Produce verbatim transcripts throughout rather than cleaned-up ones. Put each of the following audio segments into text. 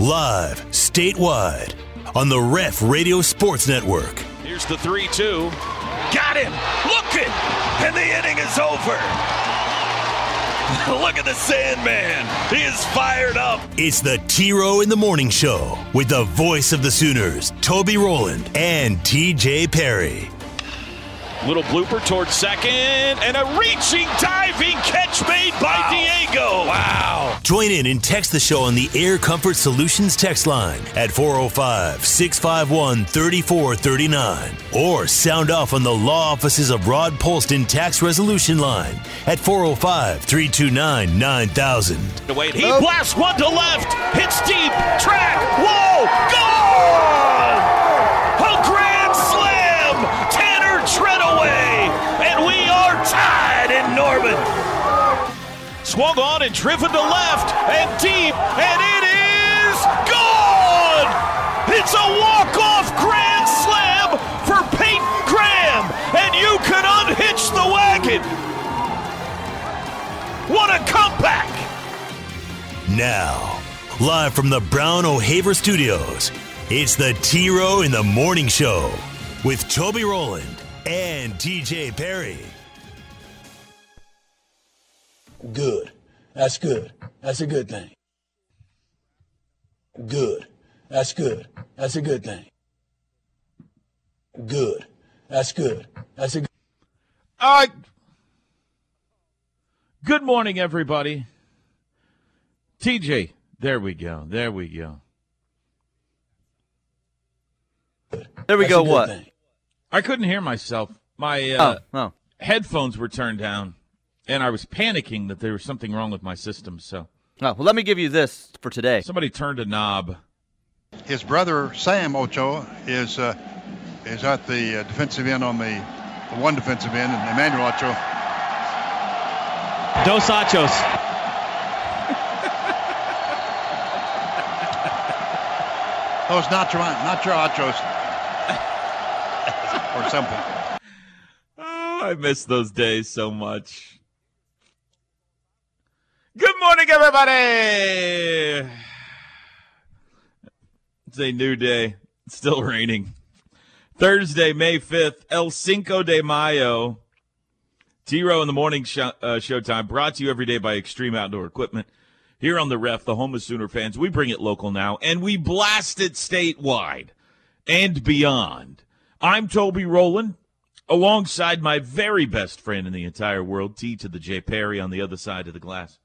Live, statewide, on the Ref Radio Sports Network. Here's the three two. Got him! Look it! And the inning is over! Look at the Sandman! He is fired up! It's the T-Row in the Morning Show with the voice of the Sooners, Toby Rowland and T J Perry. Little blooper towards second, and a reaching, diving catch made by wow. Diego. Wow. Join in and text the show on the Air Comfort Solutions text line at four oh five, six five one, three four three nine. Or sound off on the law offices of Rod Polston Tax Resolution line at four oh five, three two nine, nine thousand. Wait, he nope. blasts one to left, hits deep, track, whoa, goal! A grand slam! Tread away, and we are tied in Norman. Swung on and driven to left, and deep, and it is gone! It's a walk-off grand slam for Peyton Graham, and you can unhitch the wagon. What a comeback! Now, live from the Brown O'Haver Studios, it's the T-Row in the Morning Show with Toby Rowland and T J Perry. Good. That's good. That's a good thing. Good. That's good. That's a good thing. Good. That's good. That's a good. Uh, good morning, everybody. T J, there we go. There we go. There we that's go. What? Thing. I couldn't hear myself. My uh, oh, oh. headphones were turned down, and I was panicking that there was something wrong with my system. So, oh, well, let me give you this for today. Somebody turned a knob. His brother, Sam Ochoa, is uh, is at the uh, defensive end on the, the one defensive end, and Emmanuel Ochoa. Dos Ochos. Those nacho, nacho Ochos. Or something. Oh, I miss those days so much. Good morning, everybody. It's a new day. It's still raining. Thursday, May fifth, El Cinco de Mayo. T-Row in the Morning sh- uh, Showtime, brought to you every day by Extreme Outdoor Equipment. Here on The Ref, the home of Sooner fans, we bring it local now, and we blast it statewide and beyond. I'm Toby Rowland, alongside my very best friend in the entire world, T to the J Perry, on the other side of the glass.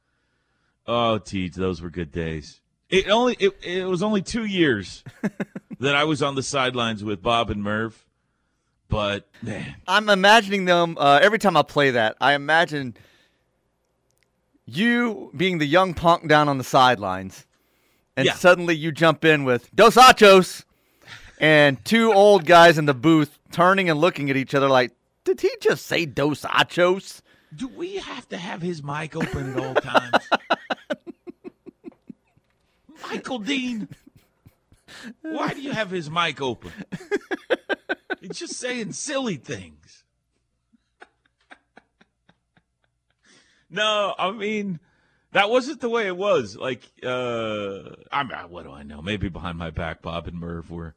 Oh, T, those were good days. It only it, it was only two years that I was on the sidelines with Bob and Merv, but man, I'm imagining them uh, every time I play that. I imagine you being the young punk down on the sidelines, and yeah. suddenly you jump in with Dos Ochos. And two old guys in the booth turning and looking at each other like, did he just say Dos Ochos? Do we have to have his mic open at all times? Michael Dean, why do you have his mic open? He's just saying silly things. No, I mean, that wasn't the way it was. Like, uh, I'm, what do I know? Maybe behind my back, Bob and Merv were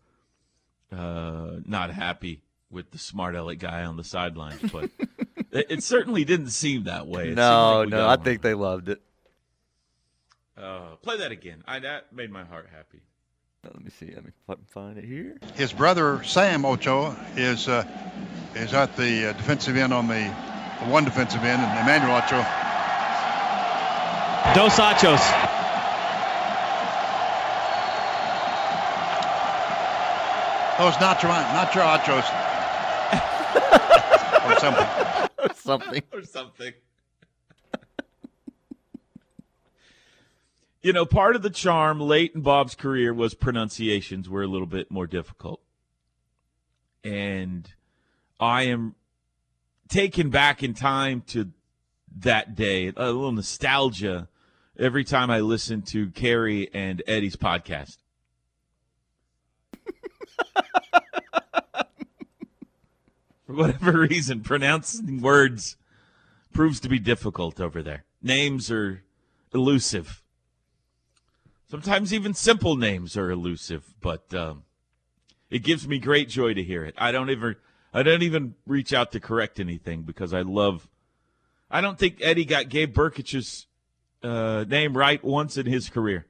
Uh, not happy with the smart aleck guy on the sidelines, but it, it certainly didn't seem that way. It no, like no, I think they loved it. Uh, play that again. I, that made my heart happy. Let me see. Let me find it here. His brother, Sam Ochoa, is uh, is at the uh, defensive end on the, the one defensive end, and Emmanuel Ochoa. Dos Ochos. Those nacho, nacho Ochos. Or something. Or something. Or something. You know, part of the charm late in Bob's career was pronunciations were a little bit more difficult. And I am taken back in time to that day, a little nostalgia, every time I listen to Carrie and Eddie's podcast. For whatever reason, pronouncing words proves to be difficult over there. Names are elusive. Sometimes even simple names are elusive, but um, it gives me great joy to hear it. I don't even I don't even reach out to correct anything because I love. I don't think Eddie got Gabe Berkich's uh, name right once in his career.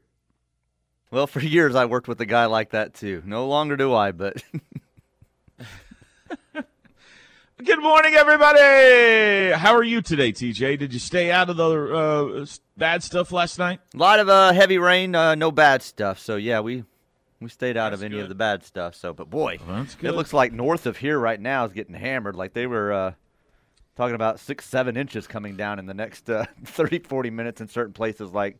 Well, for years I worked with a guy like that too. No longer do I, but. Good morning, everybody. How are you today, T J? Did you stay out of the uh, bad stuff last night? A lot of uh, heavy rain, uh, no bad stuff. So, yeah, we, we stayed out that's of any good. Of the bad stuff. So, but, boy, well, it looks like north of here right now is getting hammered. Like they were uh, talking about six, seven inches coming down in the next uh, thirty, forty minutes in certain places like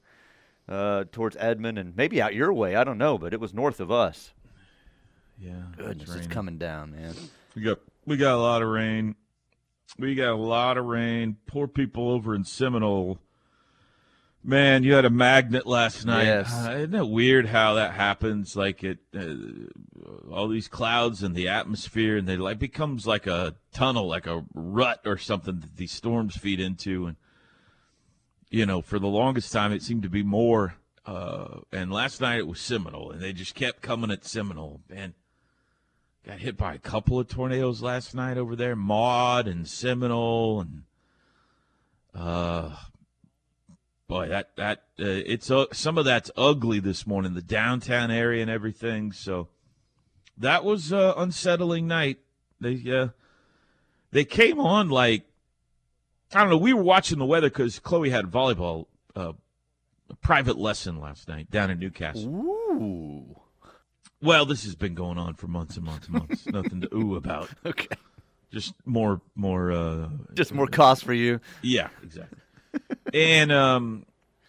uh, towards Edmond and maybe out your way. I don't know, but it was north of us. Yeah. Goodness, it's, it's coming down, man. We got we got a lot of rain. We got a lot of rain. Poor people over in Seminole. Man, you had a magnet last night. Yes. Uh, isn't it weird how that happens? Like it, uh, all these clouds in the atmosphere, and they like becomes like a tunnel, like a rut or something that these storms feed into. And you know, for the longest time, it seemed to be more. Uh, and last night it was Seminole, and they just kept coming at Seminole, man. Got hit by a couple of tornadoes last night over there, Maud and Seminole, and uh, boy, that that uh, it's uh, some of that's ugly this morning, the downtown area and everything. So that was uh, unsettling night. They uh, they came on like I don't know. We were watching the weather because Chloe had volleyball uh, a private lesson last night down in Newcastle. Ooh. Well, this has been going on for months and months and months. Nothing to ooh about. Okay. Just more, more. Uh, Just more cost for you. Yeah, exactly. and um,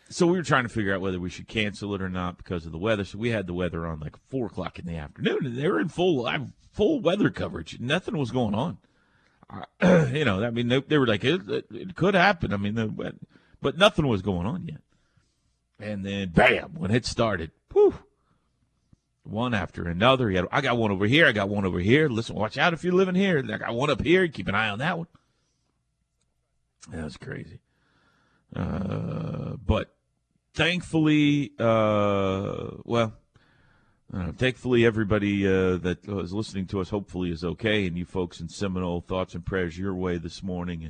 so we were trying to figure out whether we should cancel it or not because of the weather. So we had the weather on like four o'clock in the afternoon, and they were in full, full weather coverage. Nothing was going on. Uh, you know, I mean, they, they were like, it, it, it could happen. I mean, the, but nothing was going on yet. And then, bam! When it started, whew. One after another. He had, I got one over here. I got one over here. Listen, watch out if you're living here. I got one up here. Keep an eye on that one. That was crazy. Uh, but thankfully, uh, well, uh, thankfully everybody uh, that was listening to us hopefully is okay. And you folks in Seminole, thoughts and prayers your way this morning.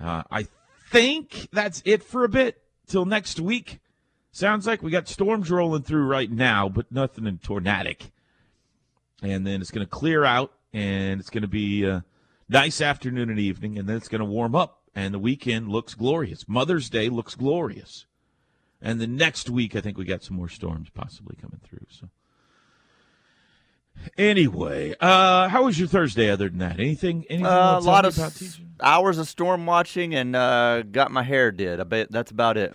And uh, I think that's it for a bit till next week. Sounds like we got storms rolling through right now, but nothing in tornadic. And then it's going to clear out, and it's going to be a nice afternoon and evening, and then it's going to warm up, and the weekend looks glorious. Mother's Day looks glorious. And the next week, I think we got some more storms possibly coming through. So, anyway, uh, how was your Thursday other than that? Anything? anything uh, a lot of s- hours of storm watching and uh, got my hair did. I bet that's about it.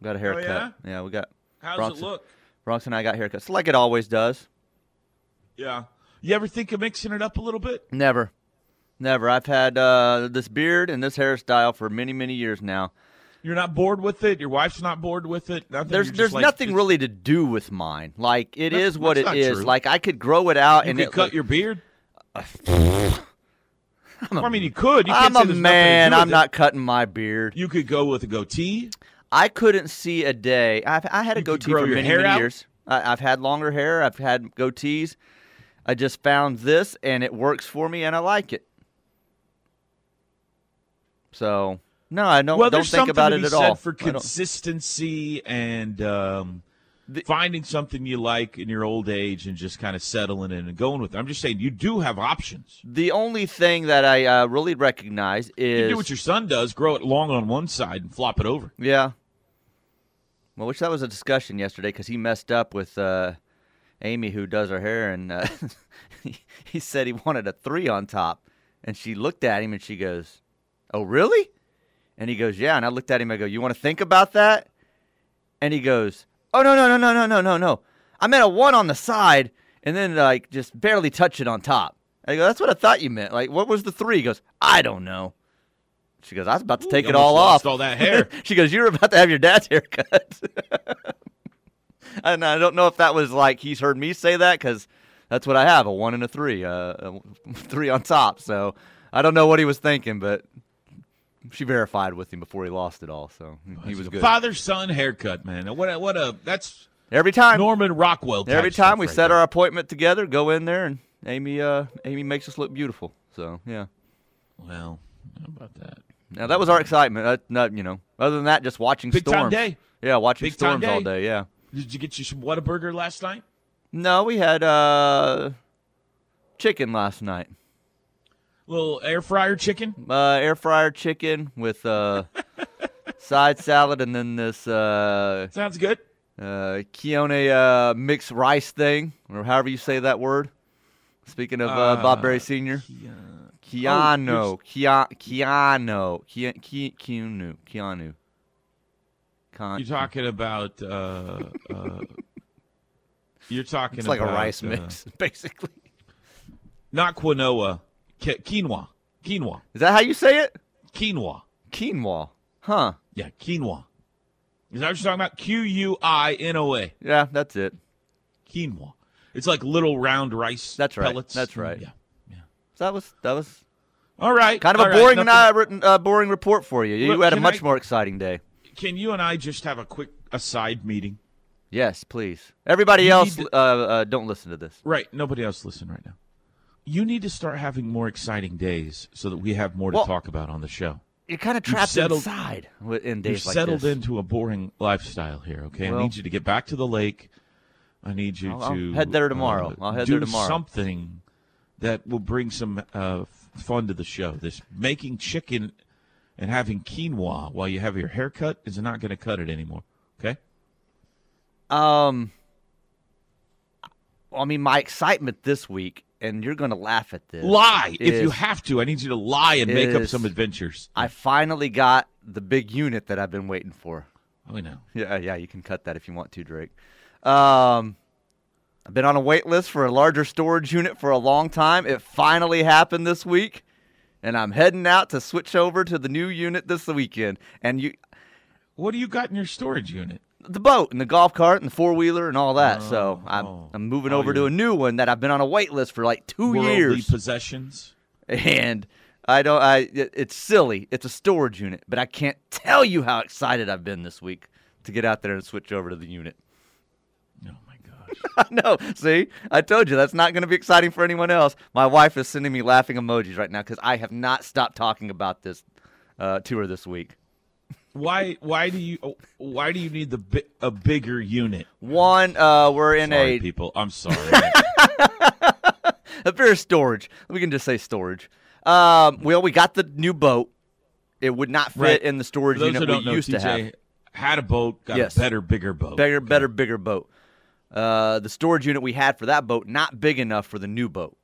Got a haircut. Oh, yeah? yeah, we got. How's Bronx, it look? Bronx and I got haircuts, like it always does. Yeah. You ever think of mixing it up a little bit? Never. Never. I've had uh, this beard and this hairstyle for many, many years now. You're not bored with it? Your wife's not bored with it? Nothing, there's there's like, nothing really to do with mine. Like, it that's, is what it is. True. Like, I could grow it out. You and could it, cut like, your beard? Uh, a, well, I mean, you could. You I'm can't a man. I'm not it. cutting my beard. You could go with a goatee. I couldn't see a day. I've, I had a you goatee for many, many out? years. I, I've had longer hair. I've had goatees. I just found this, and it works for me, and I like it. So, no, I don't, well, don't think about it at all. Well, there's something to be said for consistency and um, the, finding something you like in your old age and just kind of settling in and going with it. I'm just saying you do have options. The only thing that I uh, really recognize is... You do what your son does, grow it long on one side and flop it over. Yeah. Well, which that was a discussion yesterday because he messed up with uh, Amy, who does her hair, and uh, he, he said he wanted a three on top. And she looked at him, and she goes, oh, really? And he goes, yeah. And I looked at him, I go, you want to think about that? And he goes, oh, no, no, no, no, no, no, no, no. I meant a one on the side and then, like, just barely touch it on top. I go, that's what I thought you meant. Like, what was the three? He goes, I don't know. She goes, I was about to take Ooh, it all off. All that hair. She goes, you were about to have your dad's haircut. And I don't know if that was like he's heard me say that because that's what I have, a one and a three, uh, a three on top. So I don't know what he was thinking, but she verified with him before he lost it all. So he was good. Father-son haircut, man. What a, what a that's Every time. Norman Rockwell. Every time we right set there. our appointment together, go in there, and Amy uh, Amy makes us look beautiful. So, yeah. Well, how about that? Now, that was our excitement. Uh, not, you know, other than that, just watching Big storms. Big time day. Yeah, watching Big storms day. all day, yeah. Did you get you some Whataburger last night? No, we had uh, chicken last night. Little air fryer chicken? Uh, air fryer chicken with uh, side salad and then this... Uh, Sounds good. Uh, Keone uh, mixed rice thing, or however you say that word. Speaking of uh, uh, Bob Berry Senior Keanu, oh, Keanu, Keanu, Keanu, Keanu, Keanu. Con- you're talking about. Uh, uh, you're talking. It's like about, a rice uh, mix, basically. Not quinoa, Ke- quinoa, quinoa. Is that how you say it? Quinoa, quinoa, huh? Yeah, quinoa. Is that what you're talking about? Q U I N O A. Yeah, that's it. Quinoa. It's like little round rice that's right. pellets. That's right. Yeah. yeah. So that was that was all right. Kind of all a boring right, and I, uh, boring report for you. You Look, had a much I, more exciting day. Can you and I just have a quick aside meeting? Yes, please. Everybody you else, to, uh, uh, don't listen to this. Right. Nobody else listen right now. You need to start having more exciting days so that we have more well, to talk about on the show. You're kind of trapped settled, inside in days like this. You've settled into a boring lifestyle here, okay? Well, I need you to get back to the lake. I need you I'll, I'll to head there tomorrow. Uh, I'll head there tomorrow. Do something that will bring some uh, fun to the show. This making chicken and having quinoa while you have your haircut is not going to cut it anymore, okay? Um, I mean, my excitement this week. And you're going to laugh at this. Lie is, if you have to. I need you to lie and make is, up some adventures. I finally got the big unit that I've been waiting for. Oh, no. Yeah, yeah. You can cut that if you want to, Drake. Um, I've been on a wait list for a larger storage unit for a long time. It finally happened this week, and I'm heading out to switch over to the new unit this weekend. And you, what do you got in your storage unit? The boat and the golf cart and the four-wheeler and all that. Oh, so I'm, oh, I'm moving oh, over to a new one that I've been on a wait list for like two worldly years. Worldly possessions. And I don't. I it, it's silly. It's a storage unit, but I can't tell you how excited I've been this week to get out there and switch over to the unit. Oh my gosh! No, see, I told you that's not going to be exciting for anyone else. My wife is sending me laughing emojis right now because I have not stopped talking about this uh, to her this week. Why? Why do you? Why do you need the bi- a bigger unit? One, uh, we're in sorry, a people. I'm sorry. A bigger storage. We can just say storage. Um, well, we got the new boat. It would not fit right. in the storage unit we know, used T J to have. Had a boat. Got yes. a better, bigger boat. Bigger, okay. better, bigger boat. Uh, the storage unit we had for that boat not big enough for the new boat.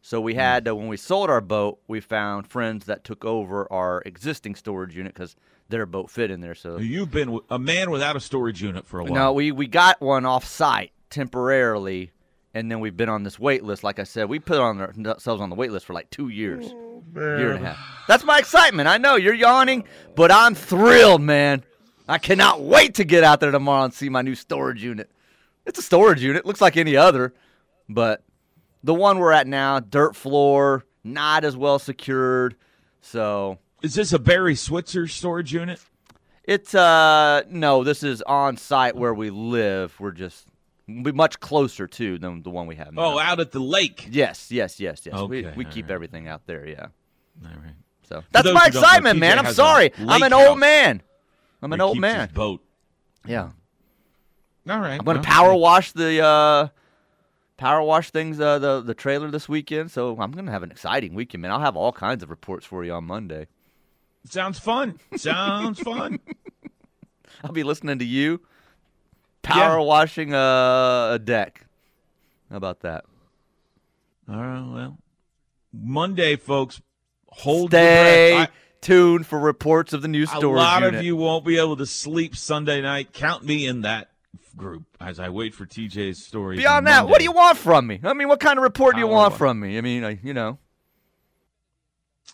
So we had, uh, when we sold our boat, we found friends that took over our existing storage unit because their boat fit in there. So you've been a man without a storage unit for a while. No, we, we got one off-site temporarily, and then we've been on this wait list. Like I said, we put on our, ourselves on the wait list for like two years, oh, year and a half. That's my excitement. I know you're yawning, but I'm thrilled, man. I cannot wait to get out there tomorrow and see my new storage unit. It's a storage unit. Looks like any other, but... The one we're at now, dirt floor, not as well secured. So, is this a Barry Switzer storage unit? It's uh no, this is on site where we live. We're just we much closer to than the one we have now. Oh, out at the lake. Yes, yes, yes, yes. Okay, we we keep right. everything out there. Yeah. All right. So that's my excitement, man. I'm sorry. I'm an old man. I'm an old man. Boat. Yeah. All right. I'm gonna okay. power wash the. Uh, Power wash things, uh, the the trailer this weekend, so I'm going to have an exciting weekend, man. I'll have all kinds of reports for you on Monday. Sounds fun. Sounds fun. I'll be listening to you power yeah. washing uh, a deck. How about that? All right, well, Monday, folks, hold Stay your breath. I- tuned for reports of the new storage unit. A lot unit. of you won't be able to sleep Sunday night. Count me in that group as I wait for T J's story. Beyond that, what do you want from me? I mean, what kind of report do you want from me? I mean, I, you know.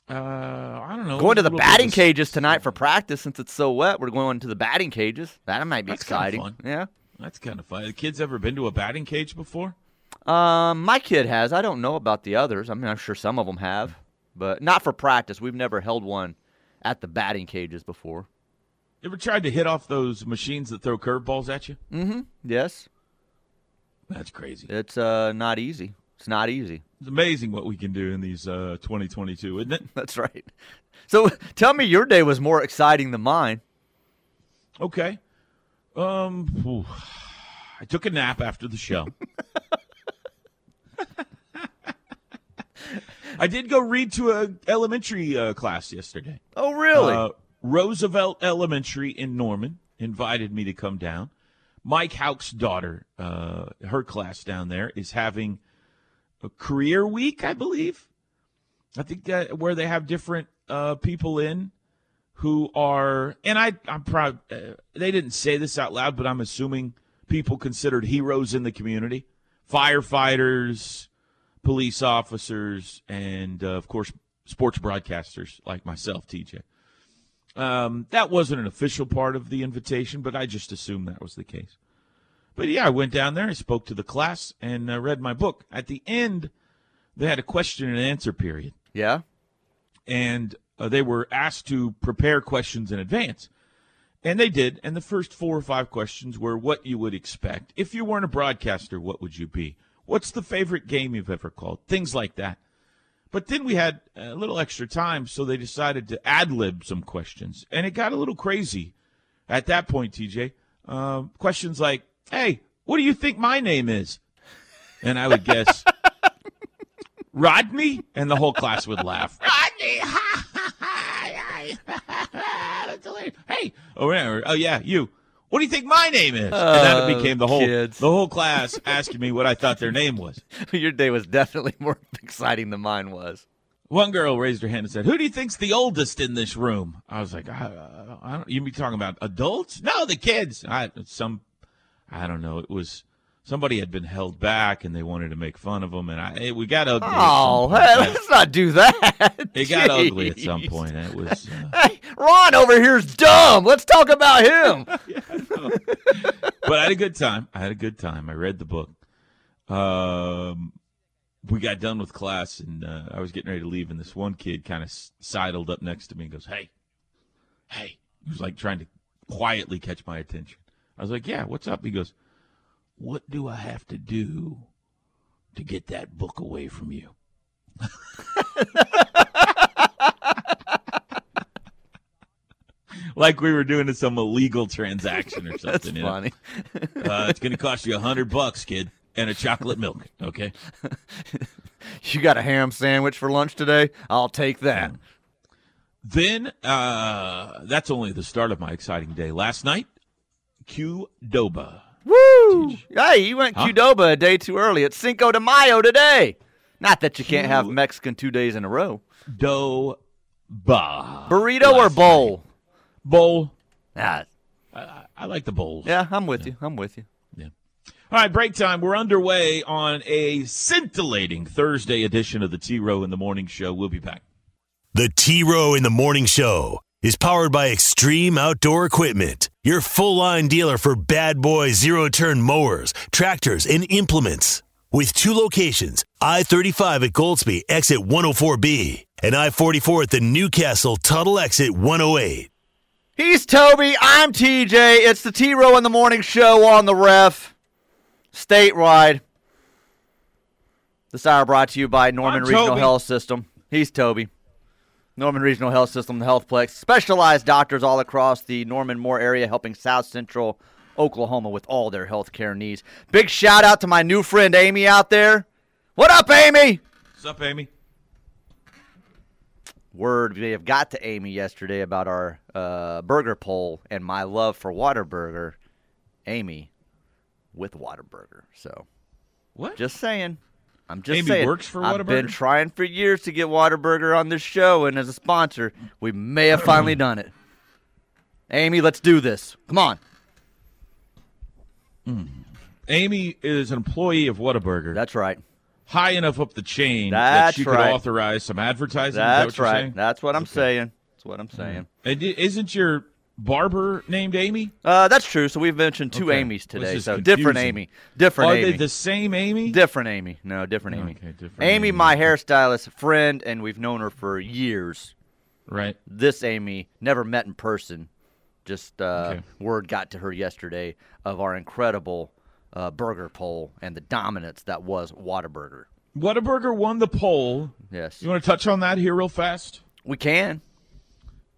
Uh, I don't know. Going to the batting cages tonight for practice since it's so wet. We're going to the batting cages. That might be exciting. Kind of fun. Yeah. That's kind of fun. Have the kids ever been to a batting cage before? Um, my kid has. I don't know about the others. I mean, I'm sure some of them have, but not for practice. We've never held one at the batting cages before. Ever tried to hit off those machines that throw curveballs at you? Mm-hmm. Yes. That's crazy. It's uh, not easy. It's not easy. It's amazing what we can do in these uh, twenty twenty-two, isn't it? That's right. So tell me your day was more exciting than mine. Okay. Um, ooh. I took a nap after the show. I did go read to a elementary uh, class yesterday. Oh, really? Uh, Roosevelt Elementary in Norman invited me to come down. Mike Houck's daughter, uh, her class down there, is having a career week, I believe. I think that where they have different uh, people in who are, and I, I'm proud, uh, they didn't say this out loud, but I'm assuming people considered heroes in the community, firefighters, police officers, and, uh, of course, sports broadcasters like myself, T J. Um, that wasn't an official part of the invitation, but I just assumed that was the case. But, yeah, I went down there, I spoke to the class, and I read my book. At the end, they had a question and answer period. Yeah. And uh, they were asked to prepare questions in advance. And they did, and the first four or five questions were what you would expect. If you weren't a broadcaster, what would you be? What's the favorite game you've ever called? Things like that. But then we had a little extra time, so they decided to ad-lib some questions. And it got a little crazy at that point, T J. Uh, questions like, hey, what do you think my name is? And I would guess, Rodney? And the whole class would laugh. Rodney! Ha, ha, ha, ha. That's hilarious. Hey! Oh, oh, yeah, you. What do you think my name is? Oh, and that became the whole kids. The whole class asking me what I thought their name was. Your day was definitely more exciting than mine was. One girl raised her hand and said, who do you think's the oldest in this room? I was like, I, I don't, you be talking about adults? No, the kids. I, some, I don't know. It was somebody had been held back and they wanted to make fun of them. And I, we got ugly. Oh, hey, let's not do that. It Jeez. got ugly at some point. It was. Uh, hey, Ron over here is dumb. Let's talk about him. Yeah, I know. But I had a good time. I had a good time. I read the book. Um, we got done with class, and uh, I was getting ready to leave. And this one kid kind of sidled up next to me and goes, "Hey, hey!" He was like trying to quietly catch my attention. I was like, "Yeah, what's up?" He goes, what do I have to do to get that book away from you? Like we were doing to some illegal transaction or something. That's funny. You know? uh, it's going to cost you a hundred bucks, kid, and a chocolate milk. Okay. You got a ham sandwich for lunch today? I'll take that. Then uh, that's only the start of my exciting day. Last night, Qdoba. Woo! Hey, you went huh? Qdoba a day too early. It's Cinco de Mayo today. Not that you can't have Mexican two days in a row. Doba. Burrito or bowl? Night. Bowl. Ah. I, I like the bowl. Yeah, I'm with yeah. you. I'm with you. Yeah. All right, break time. We're underway on a scintillating Thursday edition of the T-Row in the Morning Show. We'll be back. The T-Row in the Morning Show is powered by Extreme Outdoor Equipment, your full-line dealer for bad boy zero-turn mowers, tractors, and implements. With two locations, I thirty-five at Goldsby, exit one oh four B, and I forty-four at the Newcastle Tuttle, exit one oh eight. He's Toby, I'm T J. It's the T-Row in the Morning Show on the Ref, statewide. This hour brought to you by Norman I'm Regional Toby. Health System. He's Toby. Norman Regional Health System, the Healthplex, specialized doctors all across the Norman Moore area helping South Central Oklahoma with all their health care needs. Big shout out to my new friend Amy out there. What up, Amy? What's up, Amy? Word we have got to Amy yesterday about our uh, burger poll and my love for Whataburger. Amy with Whataburger. So, what? Just saying. I'm just Amy saying, works for I've been trying for years to get Whataburger on this show, and as a sponsor, we may have finally done it. Amy, let's do this. Come on. Mm. Amy is an employee of Whataburger. That's right. High enough up the chain That's that she right. could authorize some advertising. That's Is that what right. you're saying? That's what I'm okay. saying. That's what I'm saying. And isn't your barber named Amy? Uh, that's true. So we've mentioned two okay. Amy's today. So confusing. different Amy. Different Are Amy. Are they the same Amy? Different Amy. No, different Amy. Okay, different Amy, Amy, my hairstylist friend, and we've known her for years. Right. This Amy, never met in person, Just uh, okay. word got to her yesterday of our incredible uh, burger poll and the dominance that was Whataburger. Whataburger won the poll. Yes. You want to touch on that here real fast? We can.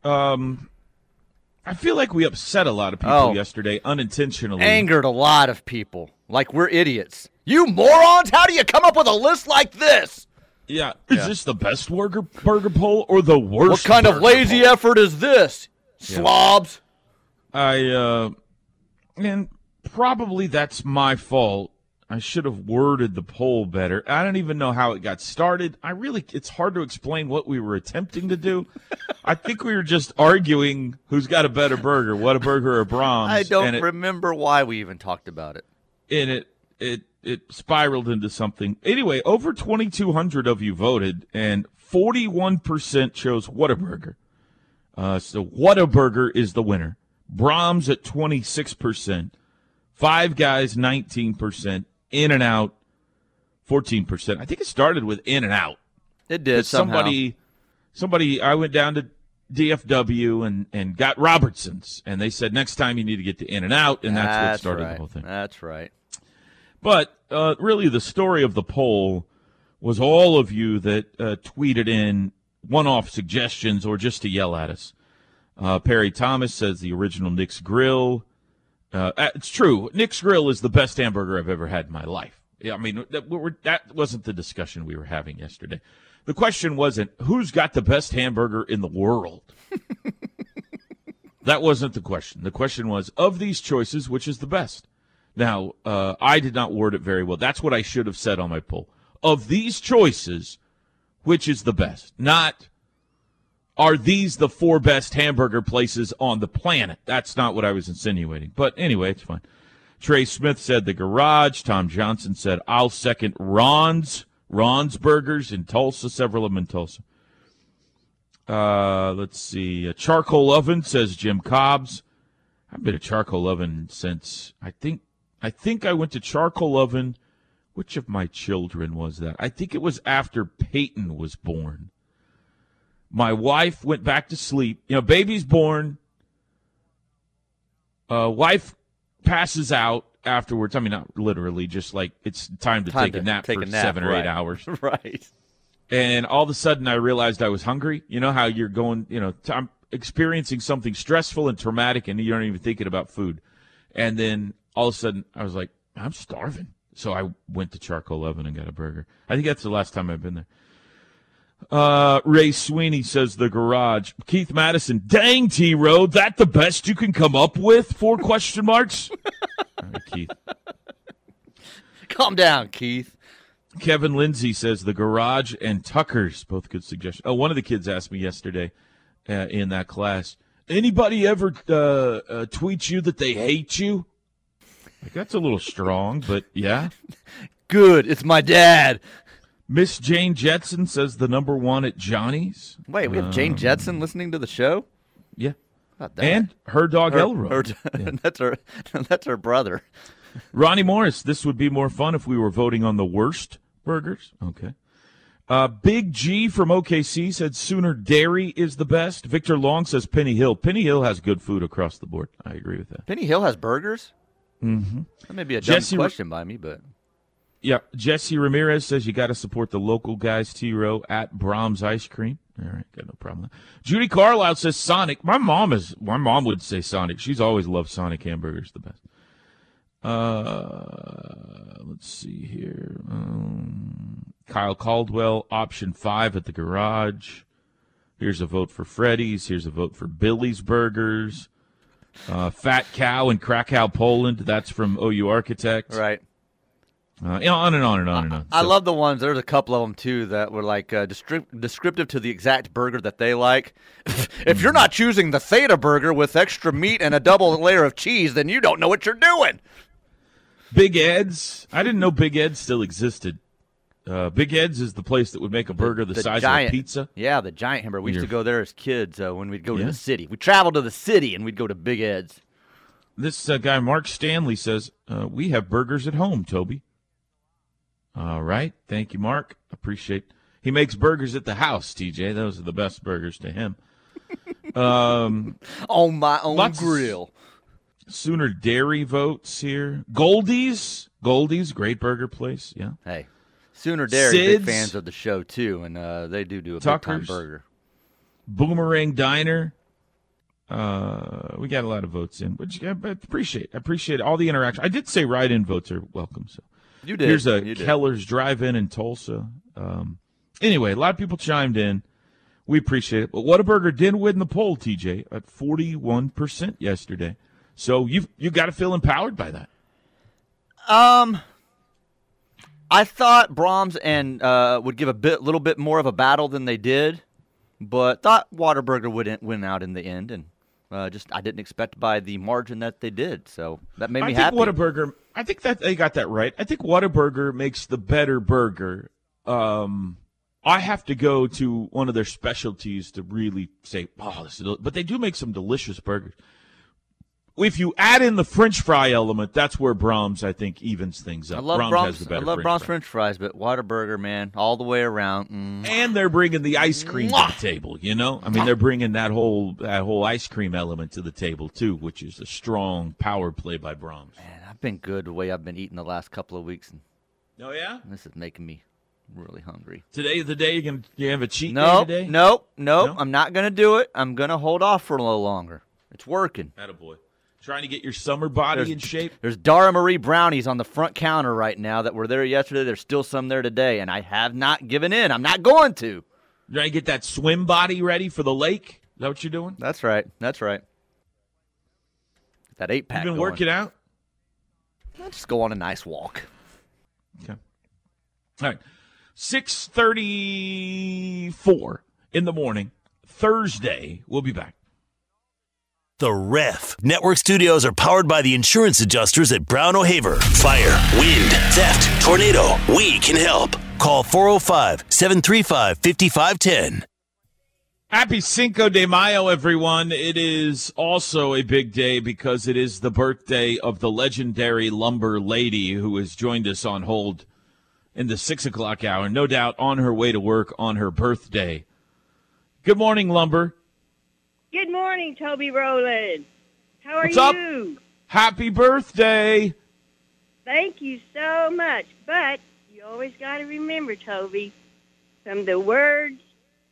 Um, I feel like we upset a lot of people oh. yesterday unintentionally. Angered a lot of people. Like we're idiots. You morons! How do you come up with a list like this? Yeah. Is yeah. this the best burger, burger poll or the worst? What kind of lazy poll? effort is this? Yeah. Slobs. I, uh, and probably that's my fault. I should have worded the poll better. I don't even know how it got started. I really, it's hard to explain what we were attempting to do. I think we were just arguing who's got a better burger, Whataburger or Brahms. I don't it, remember why we even talked about it. And it, it, it spiraled into something. Anyway, over twenty-two hundred of you voted, and forty-one percent chose Whataburger. Uh, so Whataburger is the winner. Brahms at twenty-six percent. Five Guys, nineteen percent. In-N-Out, fourteen percent. I think it started with In-N-Out. It did somehow. Somebody, somebody, I went down to D F W and, and got Robertson's, and they said, next time you need to get to In-N-Out, and that's, that's what started right. the whole thing. That's right. But uh, really the story of the poll was all of you that uh, tweeted in one-off suggestions or just to yell at us. Uh, Perry Thomas says the original Nick's Grill. Uh, it's true. Nick's Grill is the best hamburger I've ever had in my life. Yeah, I mean, that, we're, that wasn't the discussion we were having yesterday. The question wasn't, who's got the best hamburger in the world? That wasn't the question. The question was, of these choices, which is the best? Now, uh, I did not word it very well. That's what I should have said on my poll. Of these choices, which is the best? Not... Are these the four best hamburger places on the planet? That's not what I was insinuating. But anyway, it's fine. Trey Smith said the Garage. Tom Johnson said, I'll second Ron's. Ron's Burgers in Tulsa. Several of them in Tulsa. Uh, let's see. A Charcoal Oven says Jim Cobb's. I've been a Charcoal Oven since, I think, I think I went to Charcoal Oven. Which of my children was that? I think it was after Peyton was born. My wife went back to sleep. You know, baby's born. Uh, wife passes out afterwards. I mean, not literally, just like it's time to time take to a nap take for a nap, seven or right. eight hours. Right. And all of a sudden I realized I was hungry. You know how you're going, you know, I'm experiencing something stressful and traumatic and you're not even thinking about food. And then all of a sudden I was like, I'm starving. So I went to Charcoal Oven and got a burger. I think that's the last time I've been there. Uh, Ray Sweeney says the Garage. Keith Madison, dang, T-Row, that the best you can come up with? Four question marks. All right, Keith. Calm down, Keith. Kevin Lindsay says the Garage and Tucker's, both good suggestions. Oh, one of the kids asked me yesterday uh, in that class, anybody ever uh, uh, tweet you that they hate you? Like, that's a little strong, but yeah. Good, it's my dad. Miss Jane Jetson says the number one at Johnny's. Wait, we have um, Jane Jetson listening to the show? Yeah. And her dog, her, Elroy. Her, yeah. that's, her, that's her brother. Ronnie Morris, this would be more fun if we were voting on the worst burgers. Okay. Uh, Big G from O K C said Sooner Dairy is the best. Victor Long says Penny Hill. Penny Hill has good food across the board. I agree with that. Penny Hill has burgers? Mm-hmm. That may be a dumb Jesse question by me, but... Yeah, Jesse Ramirez says you got to support the local guys, T-Row, at Brahms Ice Cream. All right, got no problem. Judy Carlisle says Sonic. My mom is. My mom would say Sonic. She's always loved Sonic hamburgers the best. Uh, let's see here. Um, Kyle Caldwell, option five at the Garage. Here's a vote for Freddy's. Here's a vote for Billy's Burgers. Uh, Fat Cow in Krakow, Poland. That's from O U Architects. Right. Uh, you know, on and on and on and on. So, I love the ones. There's a couple of them, too, that were like uh, descript- descriptive to the exact burger that they like. If you're not choosing the Theta Burger with extra meat and a double layer of cheese, then you don't know what you're doing. Big Ed's. I didn't know Big Ed's still existed. Uh, Big Ed's is the place that would make a burger the, the size giant, of a pizza. Yeah, the giant hamburger. We used to go there as kids uh, when we'd go yeah. to the city. We'd travel to the city, and we'd go to Big Ed's. This uh, guy, Mark Stanley, says, uh, we have burgers at home, Toby. All right. Thank you, Mark. Appreciate it. He makes burgers at the house, T J. Those are the best burgers to him. Um, on my own grill. Sooner Dairy votes here. Goldie's. Goldie's, great burger place. Yeah. Hey, Sooner Dairy, Sid's, big fans of the show, too, and uh, they do do a big-time burger. Boomerang Diner. Uh, we got a lot of votes in, which I appreciate. I appreciate all the interaction. I did say write-in votes are welcome. So you did. Here's a you did. Keller's Drive-In in Tulsa. Um, anyway, a lot of people chimed in. We appreciate it. But Whataburger did win the poll, T J, at forty-one percent yesterday. So you've you got to feel empowered by that. Um, I thought Brahms and uh, would give a bit, little bit more of a battle than they did, but thought Whataburger would win out in the end, and uh, just I didn't expect by the margin that they did. So that made me I happy. I think Whataburger. I think that they got that right. I think Whataburger makes the better burger. Um, I have to go to one of their specialties to really say, oh, this is del-. But they do make some delicious burgers. If you add in the French fry element, that's where Brahms, I think, evens things up. I love Brahms, Brahms has the better I love French Brahms fry. French fries, but Whataburger, man, all the way around. Mm. And they're bringing the ice cream Mwah. to the table, you know? I mean, they're bringing that whole that whole ice cream element to the table, too, which is a strong power play by Brahms. Man, I've been good the way I've been eating the last couple of weeks. And oh, yeah? This is making me really hungry. Today is the day you're going to have a cheat nope, day today? Nope, nope, nope. I'm not going to do it. I'm going to hold off for a little longer. It's working. Attaboy. Trying to get your summer body there's, in shape. There's Dara Marie brownies on the front counter right now that were there yesterday. There's still some there today, and I have not given in. I'm not going to. You're trying to get that swim body ready for the lake? Is that what you're doing? That's right. That's right. That eight-pack You've been going. working out? Let's just go on a nice walk. Okay. All right. six thirty-four in the morning, Thursday. We'll be back. The Ref. Network studios are powered by the insurance adjusters at Brown O'Haver. Fire, wind, theft, tornado. We can help. Call four oh five, seven three five, five five one zero. Happy Cinco de Mayo, everyone. It is also a big day because it is the birthday of the legendary Lumber Lady who has joined us on hold in the six o'clock hour, no doubt on her way to work on her birthday. Good morning, Lumber. Good morning, Toby Rowland. How are What's you? Up? Happy birthday. Thank you so much. But you always got to remember, Toby, from the words,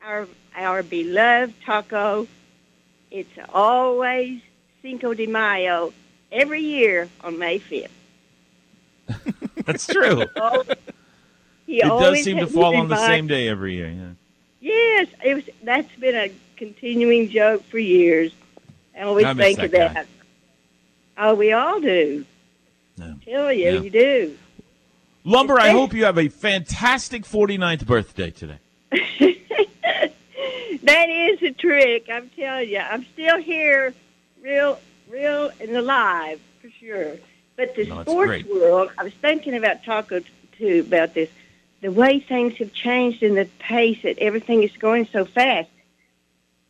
our our beloved taco, it's always Cinco de Mayo every year on May fifth. That's true. Oh, he it does seem to fall on the same day every year. Yeah. Yes, it was, that's been a continuing joke for years. I always I think that of that. Guy. Oh, we all do. No. I tell you, no. you do. Lumber, I hope you have a fantastic forty-ninth birthday today. That is a trick, I'm telling you. I'm still here, real, real and alive, for sure. But the no, sports great. world, I was thinking about Taco, too, about this. The way things have changed and the pace that everything is going so fast.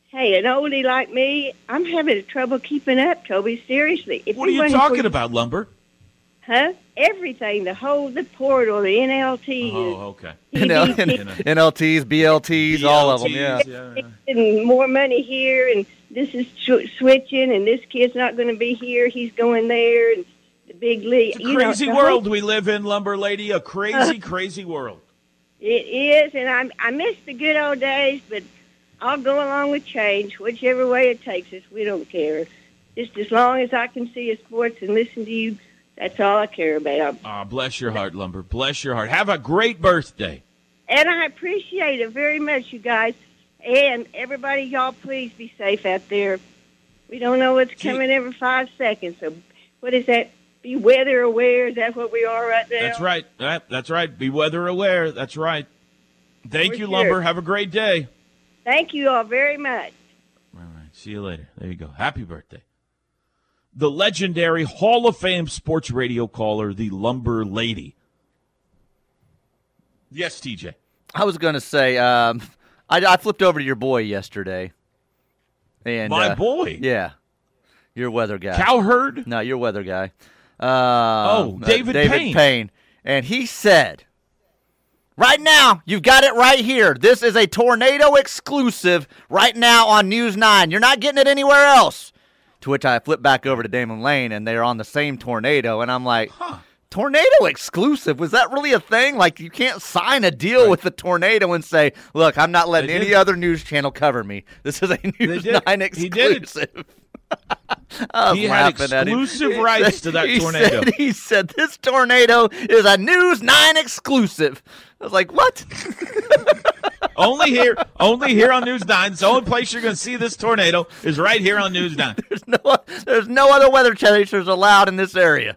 Hey, an oldie like me, I'm having trouble keeping up, Toby, seriously. If what are you talking about, Lumber? Huh? Everything, the whole, the portal, the N L T. Oh, okay. N L Ts, B L Ts, all of them, yeah. And more money here, and this is switching, and this kid's not going to be here, he's going there, and the big league. It's a crazy world we live in, Lumber Lady, a crazy, crazy world. It is, and I'm, I miss the good old days, but I'll go along with change, whichever way it takes us. We don't care. Just as long as I can see your sports and listen to you, that's all I care about. Oh, bless your heart, Lumber. Bless your heart. Have a great birthday. And I appreciate it very much, you guys. And everybody, y'all, please be safe out there. We don't know what's coming every five seconds. So what is that? Be weather aware. Is that what we are right now? That's right. That's right. Be weather aware. That's right. Thank you, Lumber. Have a great day. Thank you all very much. All right. See you later. There you go. Happy birthday. The legendary Hall of Fame sports radio caller, the Lumber Lady. Yes, T J. I was going to say, um, I, I flipped over to your boy yesterday. And My uh, boy? Yeah. Your weather guy. Cowherd? No, your weather guy. Uh, oh, David uh, David Payne. Payne. And he said, Right now, you've got it right here. This is a tornado exclusive right now on News nine. You're not getting it anywhere else. To which I flip back over to Damon Lane, and they're on the same tornado, and I'm like, huh. Tornado exclusive? Was that really a thing? Like, you can't sign a deal right. with the tornado and say, look, I'm not letting any other news channel cover me. This is a News nine exclusive. I was he had exclusive him. rights said, to that he tornado. Said, he said, this tornado is a News nine exclusive. I was like, what? only here only here on News nine. The only place you're going to see this tornado is right here on News nine. there's, no, there's no other weather chasers allowed in this area.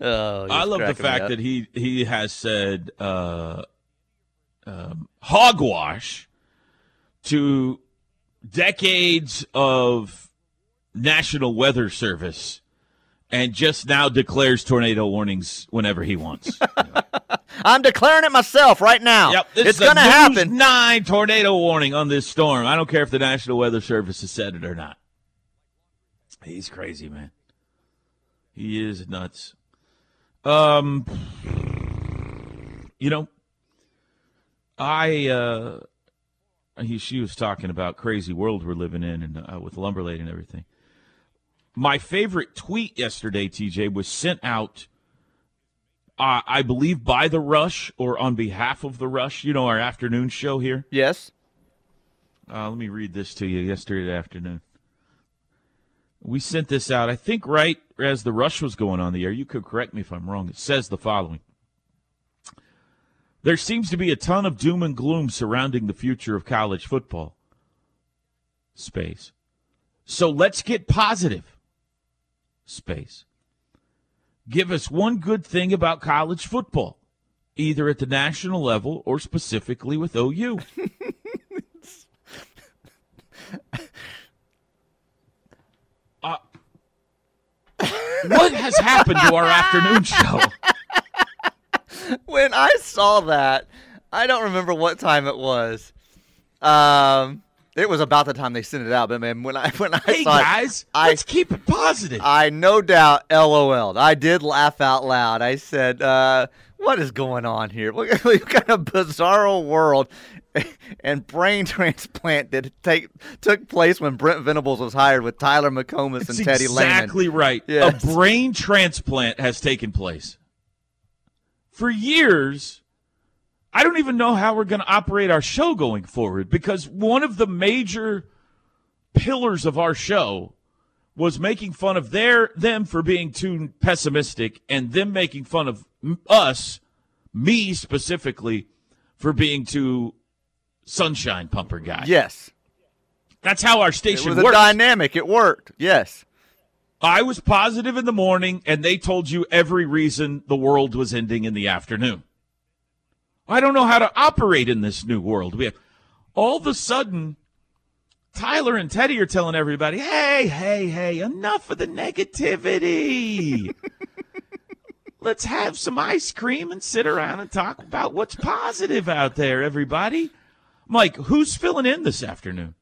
Oh, I love the fact that he, he has said uh, um, hogwash to decades of National Weather Service and just now declares tornado warnings whenever he wants. I'm declaring it myself right now. Yep, this it's going to happen. News nine tornado warning on this storm. I don't care if the National Weather Service has said it or not. He's crazy, man. He is nuts. Um, you know, I, uh, he, she was talking about crazy world we're living in and uh, with Lumberlade and everything. My favorite tweet yesterday, T J, was sent out, uh, I believe, by The Rush or on behalf of The Rush, you know, our afternoon show here. Yes. Uh, let me read this to you yesterday afternoon. We sent this out, I think, right as The Rush was going on the air. You could correct me if I'm wrong. It says the following. There seems to be a ton of doom and gloom surrounding the future of college football. Space. So let's get positive. Space. Give us one good thing about college football, either at the national level or specifically with O U. What has happened to our afternoon show? When I saw that, I don't remember what time it was. Um, it was about the time they sent it out. But, man, when I when I hey saw guys, it, I, let's keep it positive. I no doubt LOL'd. I did laugh out loud. I said, uh, what is going on here? We've got a bizarro world. And brain transplant that take, took place when Brent Venables was hired with Tyler McComas That's and Teddy exactly Lehman. Exactly right. Yes. A brain transplant has taken place. For years, I don't even know how we're going to operate our show going forward because one of the major pillars of our show was making fun of their them for being too pessimistic and them making fun of us, me specifically, for being too sunshine pumper guy. Yes. That's how our station worked. It was a dynamic. It worked. Yes. I was positive in the morning, and they told you every reason the world was ending in the afternoon. I don't know how to operate in this new world. We have, all of a sudden, Tyler and Teddy are telling everybody, hey, hey, hey, enough of the negativity. Let's have some ice cream and sit around and talk about what's positive out there, everybody. Mike, who's filling in this afternoon?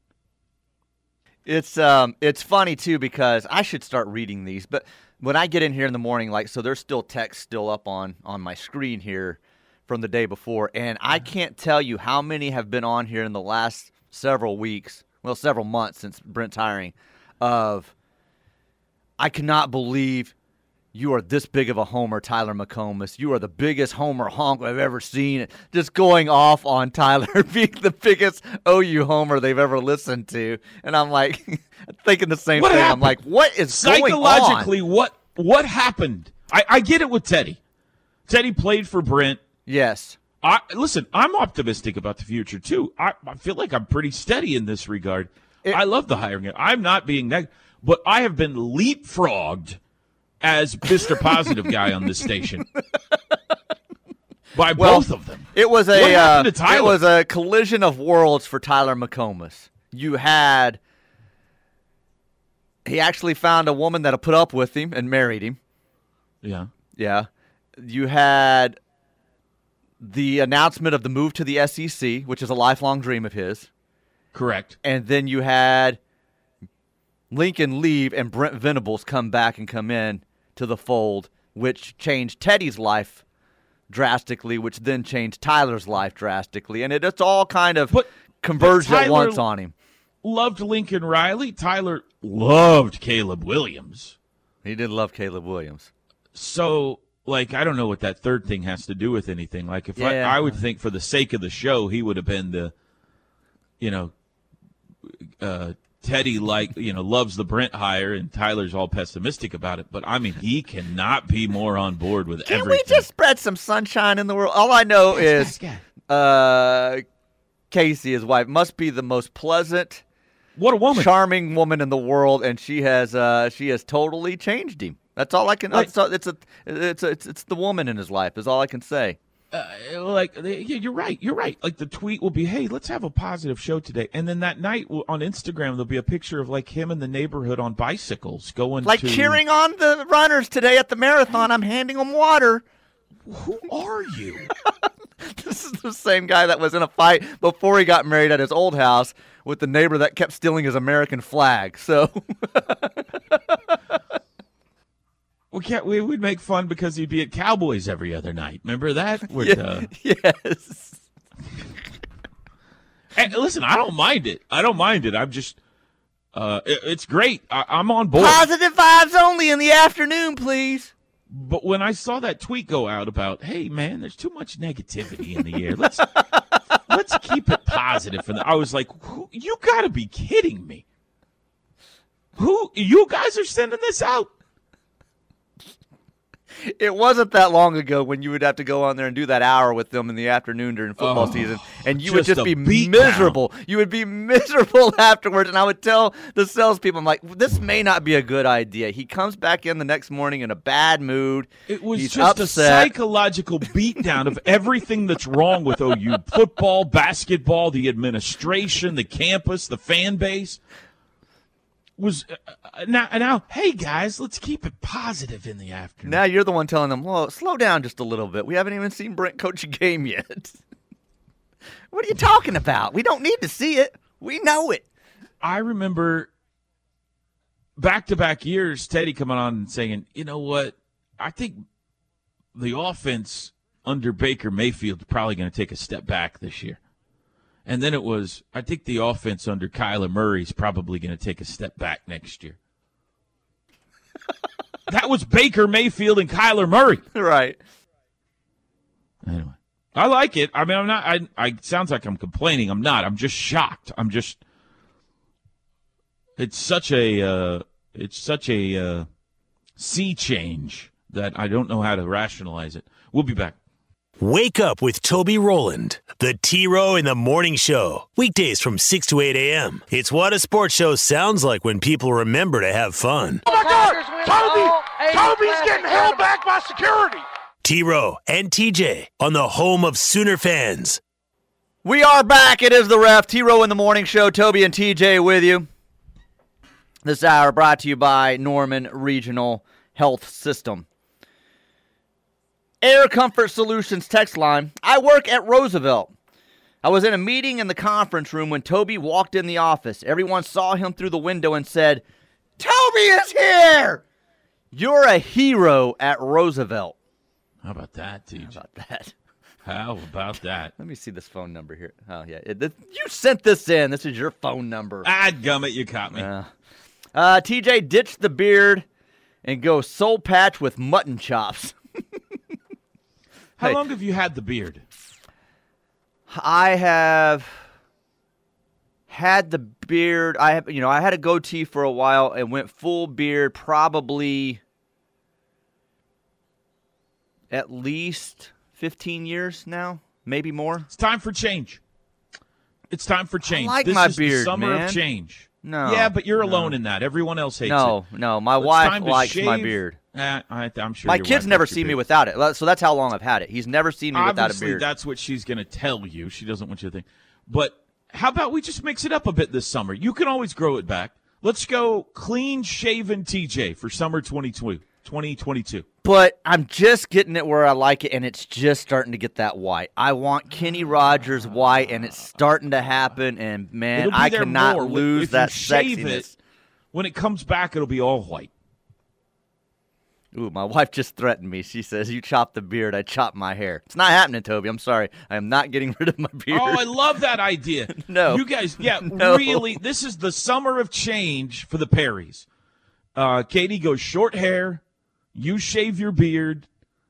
It's um, it's funny, too, because I should start reading these. But when I get in here in the morning, like, so there's still text still up on, on my screen here from the day before. And I can't tell you how many have been on here in the last several weeks, well, several months since Brent's hiring, of I cannot believe you are this big of a homer, Tyler McComas. You are the biggest homer honk I've ever seen. Just going off on Tyler being the biggest O U homer they've ever listened to. And I'm like, thinking the same what thing. Happened? I'm like, what is going on? Psychologically, what what happened? I, I get it with Teddy. Teddy played for Brent. Yes. I, listen, I'm optimistic about the future, too. I, I feel like I'm pretty steady in this regard. It, I love the hiring. I'm not being negative, but I have been leapfrogged as Mister Positive guy on this station by well, both of them. It was a uh, it was a collision of worlds for Tyler McComas. You had he actually found a woman that'll put up with him and married him. Yeah. Yeah. You had the announcement of the move to the S E C, which is a lifelong dream of his. Correct. And then you had Lincoln leave and Brent Venables come back and come in to the fold, which changed Teddy's life drastically, which then changed Tyler's life drastically. And it, it's all kind of but, converged but at once on him. Loved Lincoln Riley. Tyler loved Caleb Williams. He did love Caleb Williams. So, like, I don't know what that third thing has to do with anything. Like, if yeah. I, I would think for the sake of the show, he would have been the, you know, uh, Teddy, like, you know, loves the Brent hire, and Tyler's all pessimistic about it. But, I mean, he cannot be more on board with Can everything. Can we just spread some sunshine in the world? All I know is uh, Casey, his wife, must be the most pleasant, what a woman, charming woman in the world, and she has uh, she has totally changed him. That's all I can. Like, that's, it's a, it's a, it's it's the woman in his life is all I can say. Uh, like you're right, you're right. Like the tweet will be, "Hey, let's have a positive show today," and then that night on Instagram there'll be a picture of like him in the neighborhood on bicycles going like to... cheering on the runners today at the marathon. I'm handing them water. Who are you? This is the same guy that was in a fight before he got married at his old house with the neighbor that kept stealing his American flag. So. We can't. We would make fun because he'd be at Cowboys every other night. Remember that? With, uh... Yes. And listen, I don't mind it. I don't mind it. I'm just. Uh, it, it's great. I, I'm on board. Positive vibes only in the afternoon, please. But when I saw that tweet go out about, hey man, there's too much negativity in the air. Let's let's keep it positive. And I was like, who, you got to be kidding me. Who you guys are sending this out? It wasn't that long ago when you would have to go on there and do that hour with them in the afternoon during football oh, season, and you just would just be miserable. Down. You would be miserable afterwards, and I would tell the salespeople, I'm like, this may not be a good idea. He comes back in the next morning in a bad mood. It was He's just upset. A psychological beatdown of everything that's wrong with O U. Football, basketball, the administration, the campus, the fan base. Was uh, now, now, hey, guys, let's keep it positive in the afternoon. Now you're the one telling them, well, slow down just a little bit. We haven't even seen Brent coach a game yet. What are you talking about? We don't need to see it. We know it. I remember back-to-back years, Teddy coming on and saying, you know what, I think the offense under Baker Mayfield is probably going to take a step back this year. And then it was, I think the offense under Kyler Murray is probably going to take a step back next year. That was Baker Mayfield and Kyler Murray. Right. Anyway, I like it. I mean, I'm not, I, I sounds like I'm complaining. I'm not. I'm just shocked. I'm just, it's such a, uh, it's such a uh, sea change that I don't know how to rationalize it. We'll be back. Wake up with Toby Rowland, the T-Row in the Morning Show. Weekdays from six to eight a.m. It's what a sports show sounds like when people remember to have fun. Oh, my God! Toby! Toby's getting held back by security! T-Row and T J on the home of Sooner fans. We are back. It is the Ref. T-Row in the Morning Show. Toby and T J with you. This hour brought to you by Norman Regional Health System. Air Comfort Solutions text line. I work at Roosevelt. I was in a meeting in the conference room when Toby walked in the office. Everyone saw him through the window and said, Toby is here! You're a hero at Roosevelt. How about that, T J? How about that? How about that? Let me see this phone number here. Oh, yeah. It, it, you sent this in. This is your phone number. Ah, gummit, you caught me. Uh, uh, T J, ditch the beard and go soul patch with mutton chops. How hey, long have you had the beard? I have had the beard. I have, you know, I had a goatee for a while and went full beard probably at least fifteen years now, maybe more. It's time for change. It's time for change. I like this my is beard, the summer man. Of change. No. Yeah, but you're no. alone in that. Everyone else hates no, it. No, no. My it's wife likes shave. My beard. Uh, I, I'm sure my kids never see me without it, so that's how long I've had it. He's never seen me Obviously, without a beard. That's what she's going to tell you. She doesn't want you to think. But how about we just mix it up a bit this summer? You can always grow it back. Let's go clean-shaven T J for summer twenty twenty-two. But I'm just getting it where I like it, and it's just starting to get that white. I want Kenny Rogers white, and it's starting to happen. And, man, I cannot more. lose if that sexiness. It, when it comes back, it'll be all white. Ooh, my wife just threatened me. She says, you chop the beard, I chop my hair. It's not happening, Toby. I'm sorry. I am not getting rid of my beard. Oh, I love that idea. No. You guys, yeah, no. Really, this is the summer of change for the Perrys. Uh, Katie goes short hair. You shave your beard.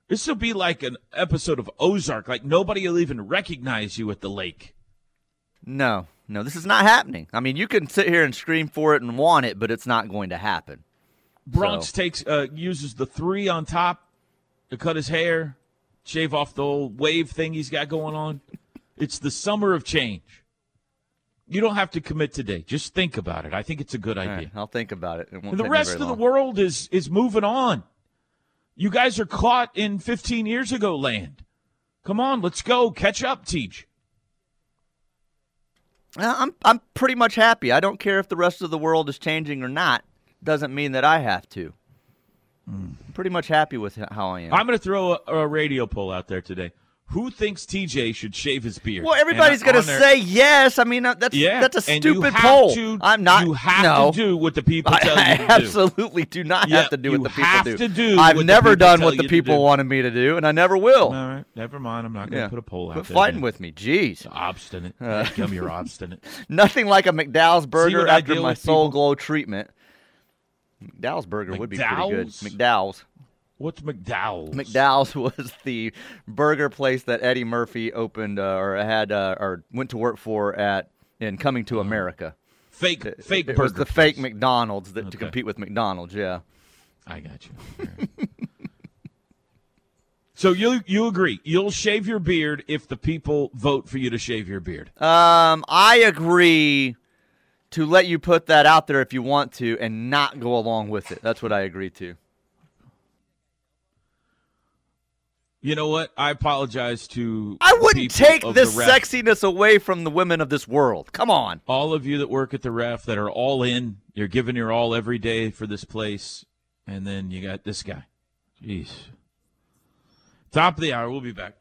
This will be like an episode of Ozark. Like, nobody will even recognize you at the lake. No. No, this is not happening. I mean, you can sit here and scream for it and want it, but it's not going to happen. Bronx so. takes uh, uses the three on top to cut his hair, shave off the old wave thing he's got going on. It's the summer of change. You don't have to commit today. Just think about it. I think it's a good All idea. Right, I'll think about it. it won't the rest of long. the world is is moving on. You guys are caught in fifteen years ago land. Come on, let's go. Catch up, Teach. I'm I'm pretty much happy. I don't care if the rest of the world is changing or not. Doesn't mean that I have to. Mm. Pretty much happy with how I am. I'm going to throw a, a radio poll out there today. Who thinks T J should shave his beard? Well, everybody's going to say yes. I mean, that's yeah. that's a and stupid poll. To, I'm not. You have no. to do what the people tell I, you to I absolutely do, do not yeah, have to do what the people do. You have to do I've never done what the people wanted me to do, and I never will. All right. Never mind. I'm not going to yeah. put a poll out Quit there. Quit fighting man. with me. Jeez. Obstinate. Uh, Become your obstinate. Nothing like a McDowell's burger after my Soul Glow treatment. McDowell's burger McDowell's? would be pretty good. McDowell's. What's McDowell's? McDowell's was the burger place that Eddie Murphy opened uh, or had uh, or went to work for at in Coming to America. Fake, it, fake burger. It was the fake McDonald's that okay. to compete with McDonald's. Yeah, I got you. Right. So you you agree you'll shave your beard if the people vote for you to shave your beard? Um, I agree. To let you put that out there if you want to and not go along with it. That's what I agree to. You know what? I apologize to I wouldn't take this sexiness away from the women of this world. Come on. All of you that work at the ref that are all in, you're giving your all every day for this place, and then you got this guy. Jeez. Top of the hour. We'll be back.